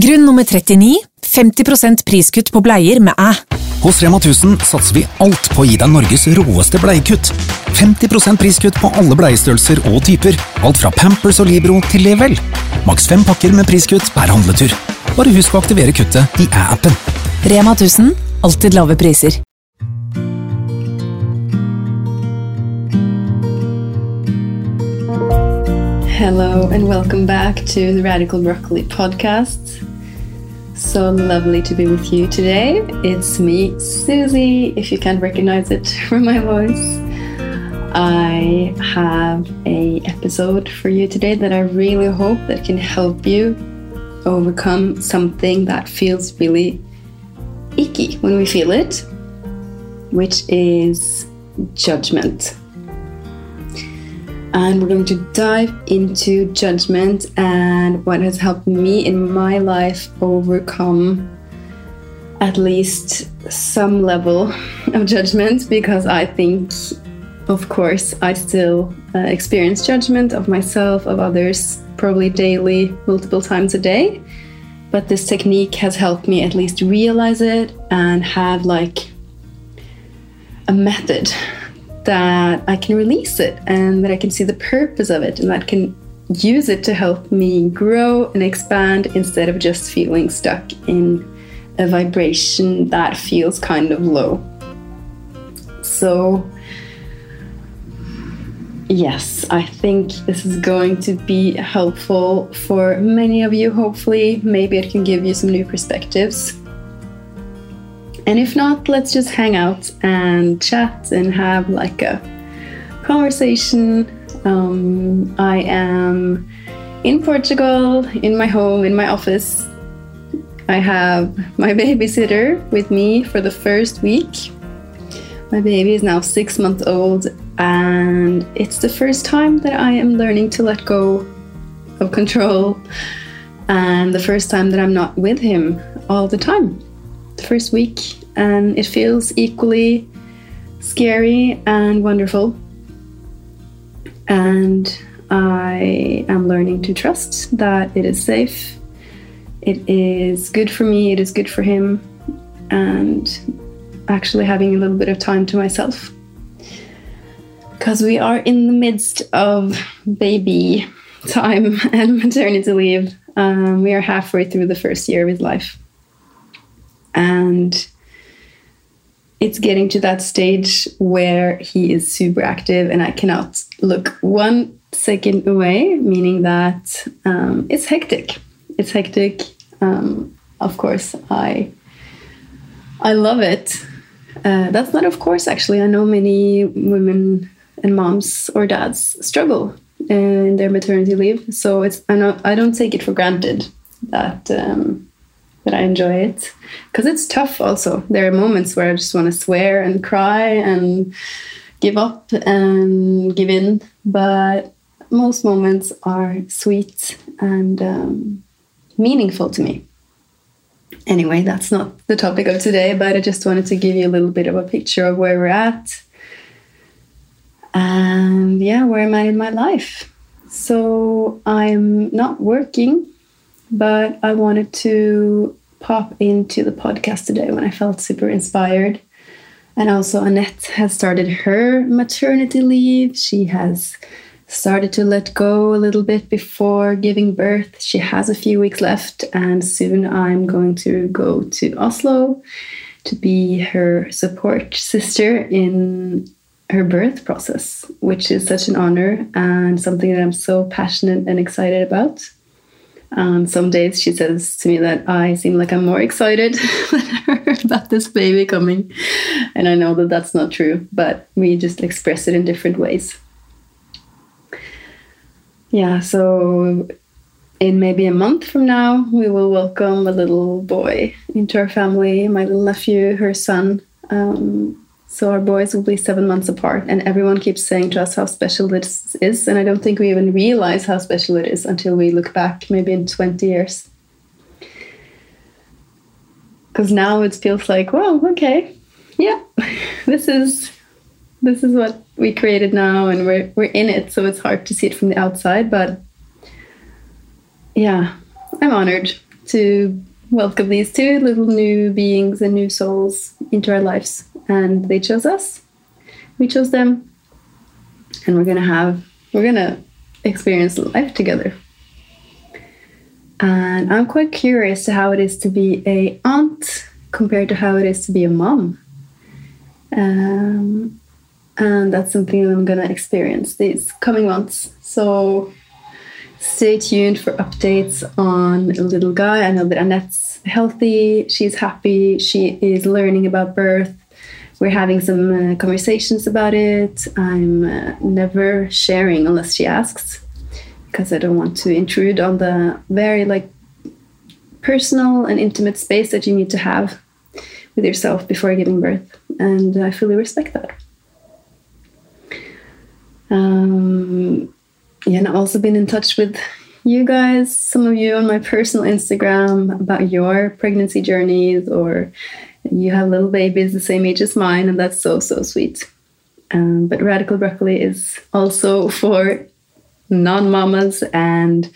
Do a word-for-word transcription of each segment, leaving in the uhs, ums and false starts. Grunn nummer trettini. femti prosent priskutt på bleier med æ. Hos Rema tusen satser vi alt på å gi deg Norges råeste bleiekutt. femti prosent priskutt på alle bleiestørrelser og typer. Alt fra Pampers og Libero til Level. Maks fem pakker med priskutt per handletur. Bare husk å aktivere kuttet I æ-appen. Rema tusen. Alltid lave priser. Hello and welcome back to the Radical Broccoli podcast. So lovely to be with you today. It's me, Susie, if you can't recognize it from my voice. I have a episode for you today that I really hope that can help you overcome something that feels really icky when we feel it, which is judgment. And we're going to dive into judgment and what has helped me in my life overcome at least some level of judgment, because I think, of course, I still uh, experience judgment of myself, of others, probably daily, multiple times a day. But this technique has helped me at least realize it and have like a method that I can release it and that I can see the purpose of it and that I can use it to help me grow and expand instead of just feeling stuck in a vibration that feels kind of low. So yes, I think this is going to be helpful for many of you, hopefully. Maybe it can give you some new perspectives. And if not, let's just hang out and chat and have like a conversation. Um, I am in Portugal, in my home, in my office. I have my babysitter with me for the first week. My baby is now six months old, and it's the first time that I am learning to let go of control, and the first time that I'm not with him all the time. The first week, and it feels equally scary and wonderful, and I am learning to trust that it is safe, it is good for me, it is good for him, and actually having a little bit of time to myself, because we are in the midst of baby time and maternity leave. Um, we are halfway through the first year of his life. And it's getting to that stage where he is super active and I cannot look one second away, meaning that um, it's hectic. It's hectic. Um, of course, I I love it. Uh, that's not of course, actually. I know many women and moms or dads struggle in their maternity leave. So it's I know I don't take it for granted that... Um, But I enjoy it because it's tough also. There are moments where I just want to swear and cry and give up and give in. But most moments are sweet and um, meaningful to me. Anyway, that's not the topic of today, but I just wanted to give you a little bit of a picture of where we're at. And yeah, where am I in my life? So I'm not working. But I wanted to pop into the podcast today when I felt super inspired. And also Annette has started her maternity leave. She has started to let go a little bit before giving birth. She has a few weeks left, and soon I'm going to go to Oslo to be her support sister in her birth process, which is such an honor and something that I'm so passionate and excited about. Um, some days she says to me that I seem like I'm more excited than her about this baby coming. And I know that that's not true, but we just express it in different ways. Yeah, so in maybe a month from now, we will welcome a little boy into our family, my little nephew, her son. Um, so our boys will be seven months apart, and everyone keeps saying to us how special this is, and I don't think we even realize how special it is until we look back maybe in twenty years, because now it feels like, well, okay, yeah, this is this is what we created now, and we're we're in it, so it's hard to see it from the outside, but yeah, I'm honored to welcome these two little new beings and new souls into our lives. And they chose us. We chose them. And we're going to have, we're going to experience life together. And I'm quite curious to how it is to be a aunt compared to how it is to be a mom. Um, and that's something I'm going to experience these coming months. So stay tuned for updates on little guy. I know that Annette's healthy. She's happy. She is learning about birth. We're having some uh, conversations about it. I'm uh, never sharing unless she asks, because I don't want to intrude on the very like personal and intimate space that you need to have with yourself before giving birth. And I fully respect that. Um, yeah, and I've also been in touch with you guys, some of you on my personal Instagram, about your pregnancy journeys, or you have little babies the same age as mine, and that's so, so sweet. Um, but Radical Broccoli is also for non-mamas and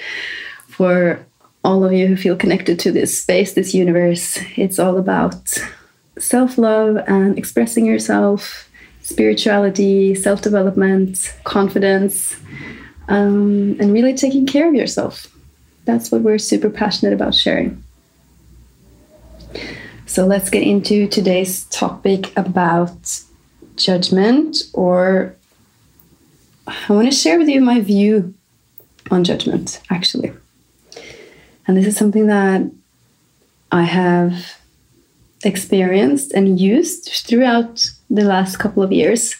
for all of you who feel connected to this space, this universe. It's all about self-love and expressing yourself, spirituality, self-development, confidence, um, and really taking care of yourself. That's what we're super passionate about sharing. So let's get into today's topic about judgment, or I want to share with you my view on judgment, actually. And this is something that I have experienced and used throughout the last couple of years.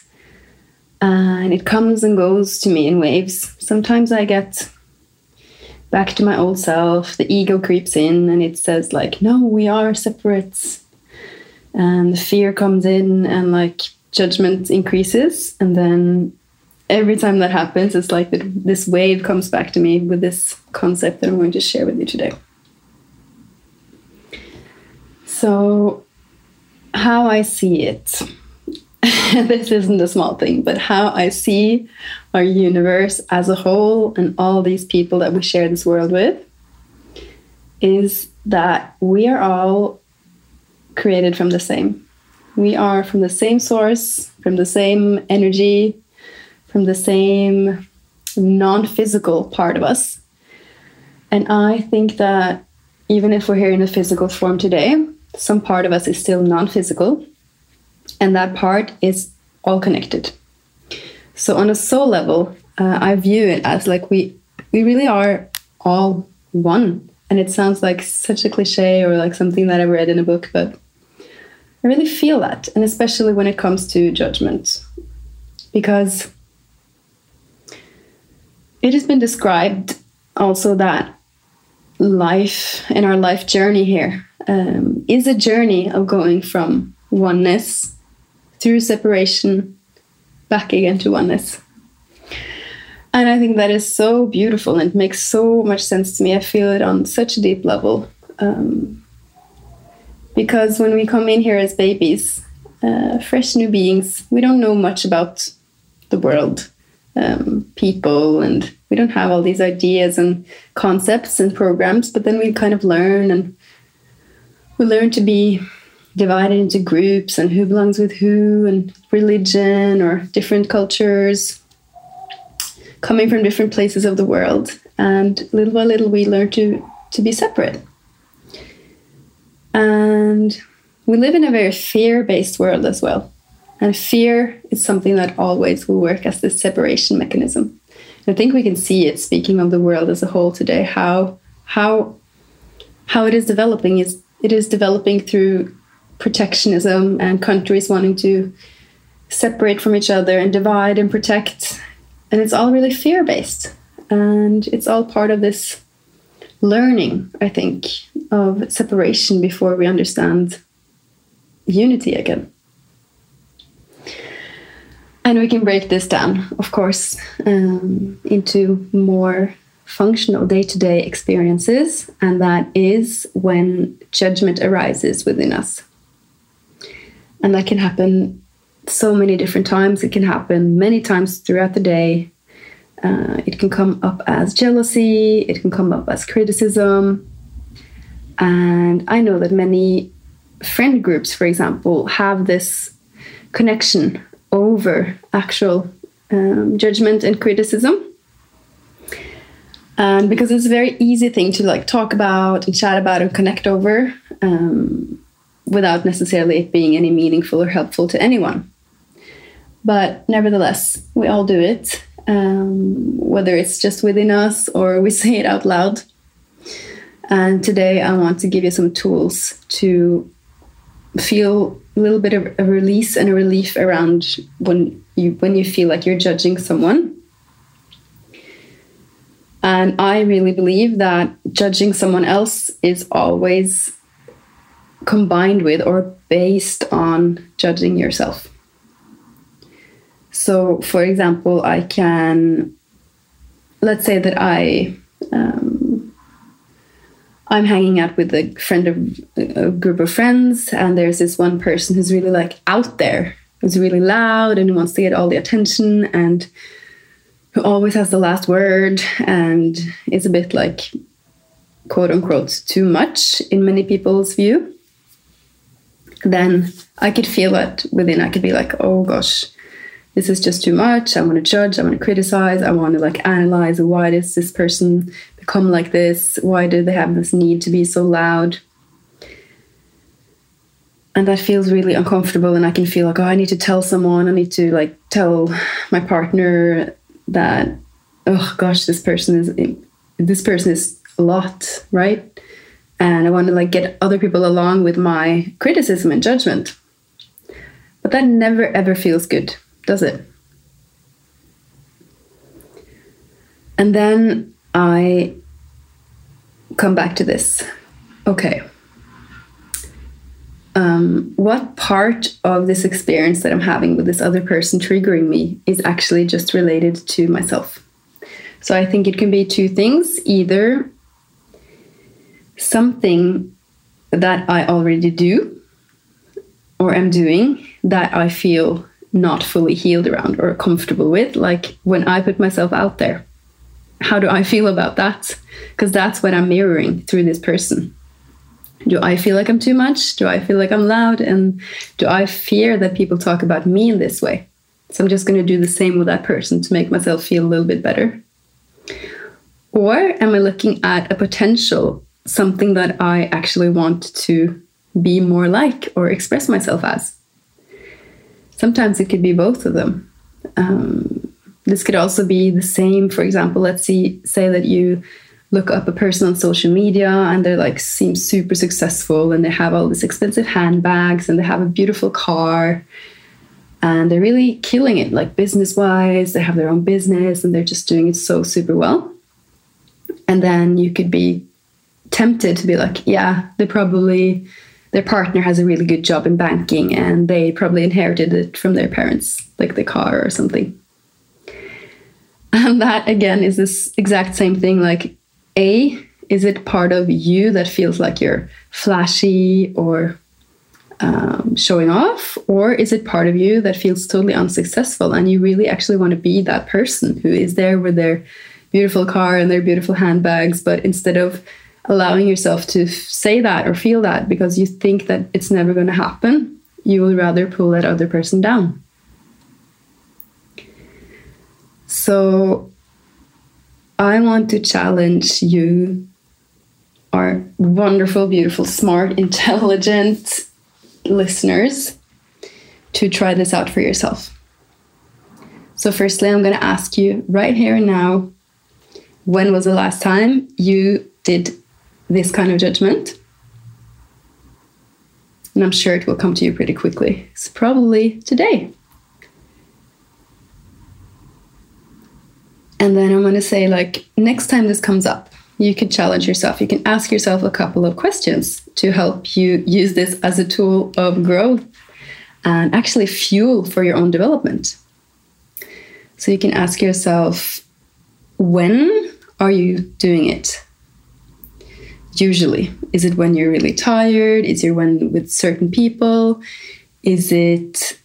And it comes and goes to me in waves. Sometimes I get back to my old self, the ego creeps in and it says like, no, we are separate. And the fear comes in and like judgment increases. And then every time that happens, it's like this wave comes back to me with this concept that I'm going to share with you today. So how I see it, this isn't a small thing, but how I see our universe as a whole and all these people that we share this world with is that we are all created from the same. We are from the same source, from the same energy, from the same non-physical part of us. And I think that even if we're here in a physical form today, some part of us is still non-physical, and that part is all connected. So on a soul level, uh, I view it as like we we really are all one. And it sounds like such a cliche or like something that I read in a book, but I really feel that. And especially when it comes to judgment, because it has been described also that life and our life journey here um, is a journey of going from oneness through separation back again to oneness. And I think that is so beautiful and it makes so much sense to me. I feel it on such a deep level. Um, because when we come in here as babies, uh, fresh new beings, we don't know much about the world. Um, people, and we don't have all these ideas and concepts and programs, but then we kind of learn, and we learn to be divided into groups and who belongs with who, and religion or different cultures coming from different places of the world. And little by little we learn to to be separate, and we live in a very fear-based world as well. And fear is something that always will work as this separation mechanism. And I think we can see it, speaking of the world as a whole today, how how how it is developing. Is it is developing through protectionism and countries wanting to separate from each other and divide and protect. And it's all really fear-based. And it's all part of this learning, I think, of separation before we understand unity again. And we can break this down, of course, um, into more functional day-to-day experiences. And that is when judgment arises within us. And that can happen so many different times. It can happen many times throughout the day. Uh, it can come up as jealousy. It can come up as criticism. And I know that many friend groups, for example, have this connection over actual um, judgment and criticism. And because it's a very easy thing to like talk about and chat about and connect over um, without necessarily it being any meaningful or helpful to anyone. But nevertheless, we all do it, um, whether it's just within us or we say it out loud. And today I want to give you some tools to feel a little bit of a release and a relief around when you when you feel like you're judging someone. And I really believe that judging someone else is always combined with or based on judging yourself. So, for example, I can, let's say that I, um, I'm hanging out with a friend of a group of friends, and there's this one person who's really like out there, who's really loud and who wants to get all the attention and who always has the last word and is a bit like, quote unquote, too much in many people's view. Then I could feel it within. I could be like, oh gosh, this is just too much. I want to judge. I want to criticize. I want to like analyze. Why does this person become like this? Why do they have this need to be so loud? And that feels really uncomfortable. And I can feel like, oh, I need to tell someone. I need to like tell my partner that, oh gosh, this person is this person is a lot, right? And I want to like get other people along with my criticism and judgment. But that never ever feels good, does it? And then I come back to this. Okay. Um, what part of this experience that I'm having with this other person triggering me is actually just related to myself? So I think it can be two things. Either something that I already do or am doing that I feel not fully healed around or comfortable with, like when I put myself out there, how do I feel about that? Because that's what I'm mirroring through this person. Do I feel like I'm too much? Do I feel like I'm loud? And do I fear that people talk about me in this way? So I'm just going to do the same with that person to make myself feel a little bit better. Or am I looking at a potential, something that I actually want to be more like or express myself as? Sometimes it could be both of them. Um, this could also be the same. For example, let's see, say that you look up a person on social media and they're like, seem super successful and they have all these expensive handbags and they have a beautiful car and they're really killing it, like business wise, they have their own business and they're just doing it so super well. And then you could be tempted to be like, yeah, they probably... their partner has a really good job in banking and they probably inherited it from their parents, like the car or something. And that, again, is this exact same thing. Like, A, is it part of you that feels like you're flashy or um, showing off? Or is it part of you that feels totally unsuccessful and you really actually want to be that person who is there with their beautiful car and their beautiful handbags, but instead of allowing yourself to f- say that or feel that because you think that it's never going to happen, you will rather pull that other person down. So I want to challenge you, our wonderful, beautiful, smart, intelligent listeners, to try this out for yourself. So firstly, I'm going to ask you right here and now, when was the last time you did this kind of judgment? And I'm sure it will come to you pretty quickly. It's probably today. And then I'm going to say, like, next time this comes up, you can challenge yourself. You can ask yourself a couple of questions to help you use this as a tool of growth and actually fuel for your own development. So you can ask yourself, when are you doing it? Usually, is it when you're really tired? Is it when with certain people? Is it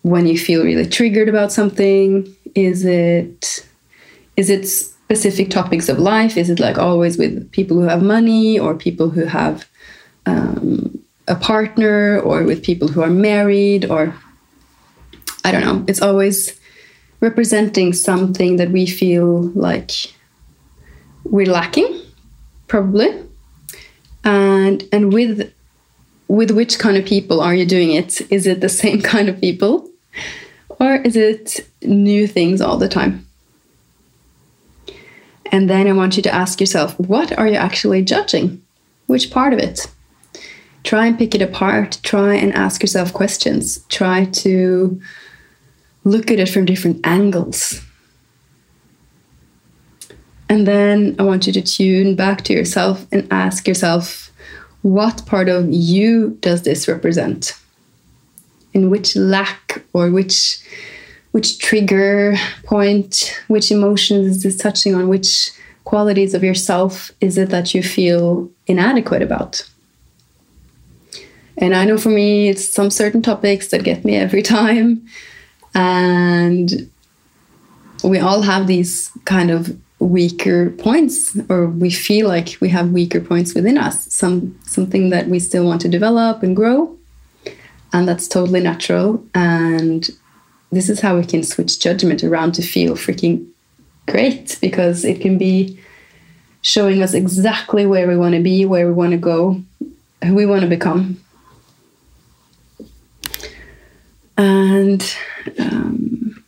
when you feel really triggered about something? Is it is it specific topics of life? Is it like always with people who have money or people who have um, a partner or with people who are married, or I don't know. It's always representing something that we feel like we're lacking, probably. And and with with which kind of people are you doing it? Is it the same kind of people? Or is it new things all the time? And then I want you to ask yourself, what are you actually judging? Which part of it? Try and pick it apart. Try and ask yourself questions. Try to look at it from different angles. And then I want you to tune back to yourself and ask yourself, what part of you does this represent? And which lack or which which trigger point, which emotions is this touching on? Which qualities of yourself is it that you feel inadequate about? And I know for me, it's some certain topics that get me every time. And we all have these kind of weaker points, or we feel like we have weaker points within us, some something that we still want to develop and grow. And that's totally natural. And this is how we can switch judgment around to feel freaking great, because it can be showing us exactly where we want to be, where we want to go, who we want to become. And um,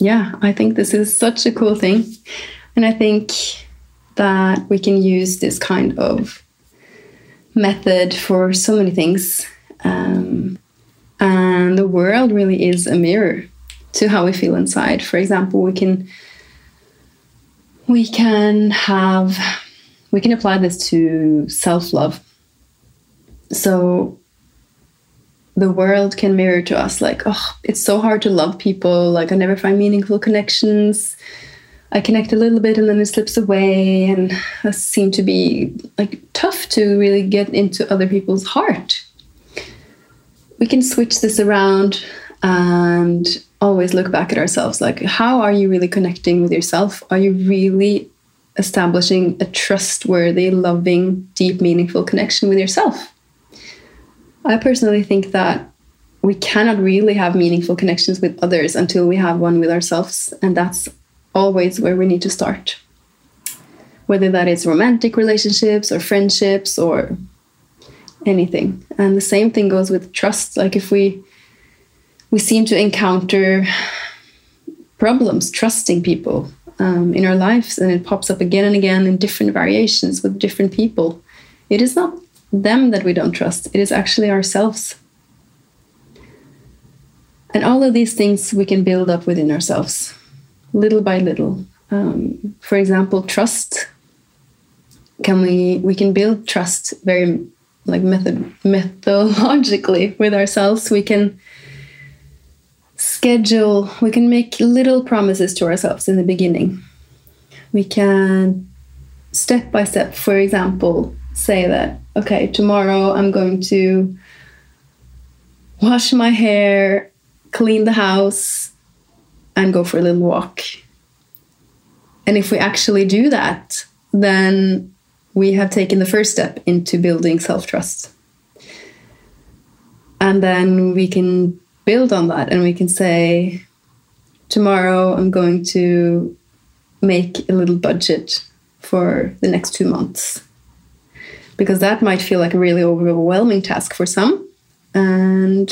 yeah, I think this is such a cool thing. And I think that we can use this kind of method for so many things. Um, and the world really is a mirror to how we feel inside. For example, we can we can have we can apply this to self-love. So the world can mirror to us like, oh, it's so hard to love people. Like, I never find meaningful connections. I connect a little bit and then it slips away, and I seem to be like tough to really get into other people's heart. We can switch this around and always look back at ourselves. Like, how are you really connecting with yourself? Are you really establishing a trustworthy, loving, deep, meaningful connection with yourself? I personally think that we cannot really have meaningful connections with others until we have one with ourselves. And that's always where we need to start. Whether that is romantic relationships or friendships or anything. And the same thing goes with trust. Like, if we we seem to encounter problems trusting people um, in our lives, and it pops up again and again in different variations with different people, it is not them that we don't trust. It is actually ourselves. And all of these things we can build up within ourselves, little by little. Um, for example, trust. Can we we can build trust very like method methodologically with ourselves. We can schedule, we can make little promises to ourselves in the beginning. We can step by step, for example, say that, okay, tomorrow I'm going to wash my hair, clean the house, and go for a little walk. And if we actually do that, then we have taken the first step into building self-trust. And then we can build on that, and we can say, tomorrow I'm going to make a little budget for the next two months. Because that might feel like a really overwhelming task for some. And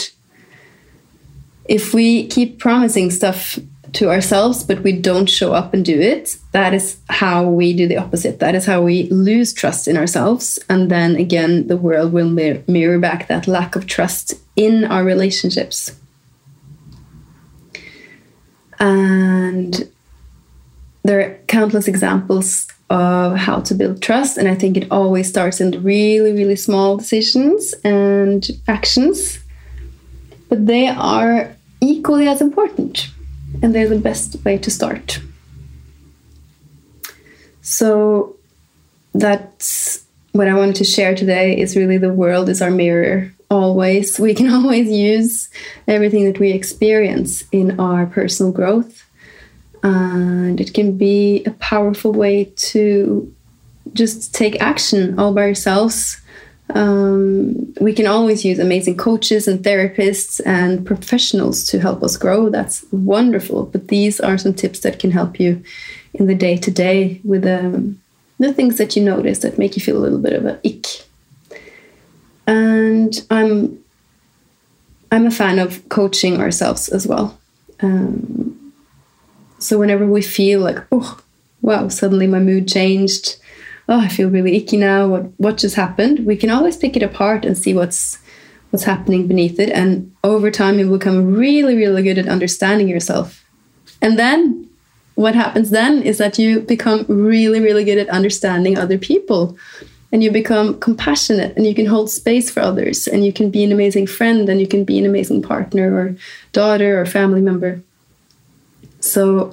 if we keep promising stuff to ourselves, but we don't show up and do it, that is how we do the opposite. That is how we lose trust in ourselves. And then again, the world will mir- mirror back that lack of trust in our relationships. And there are countless examples of how to build trust. And I think it always starts in really, really small decisions and actions. But they are equally as important. And they're the best way to start. So that's what I wanted to share today, is really the world is our mirror always. We can always use everything that we experience in our personal growth. And it can be a powerful way to just take action all by ourselves Um, we can always use amazing coaches and therapists and professionals to help us grow. That's wonderful. But these are some tips that can help you in the day to day with um, the things that you notice that make you feel a little bit of an ick. And I'm I'm a fan of coaching ourselves as well. Um, so whenever we feel like, oh, wow, suddenly my mood changed. Oh, I feel really icky now. What what just happened? We can always pick it apart and see what's what's happening beneath it. And over time, you become really, really good at understanding yourself. And then what happens then is that you become really, really good at understanding other people. And you become compassionate and you can hold space for others. And you can be an amazing friend and you can be an amazing partner or daughter or family member. So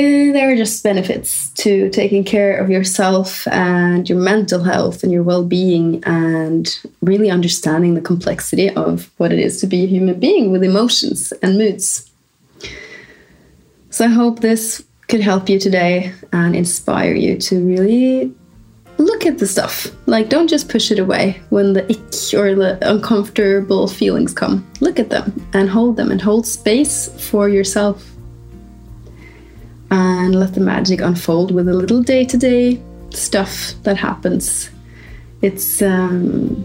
Uh, there are just benefits to taking care of yourself and your mental health and your well-being and really understanding the complexity of what it is to be a human being with emotions and moods. So I hope this could help you today and inspire you to really look at the stuff. Like, don't just push it away when the ick or the uncomfortable feelings come. Look at them and hold them and hold space for yourself. And let the magic unfold with a little day-to-day stuff that happens. It's um,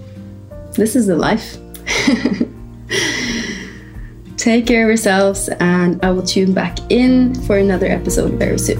this is the life. Take care of yourselves, and I will tune back in for another episode very soon.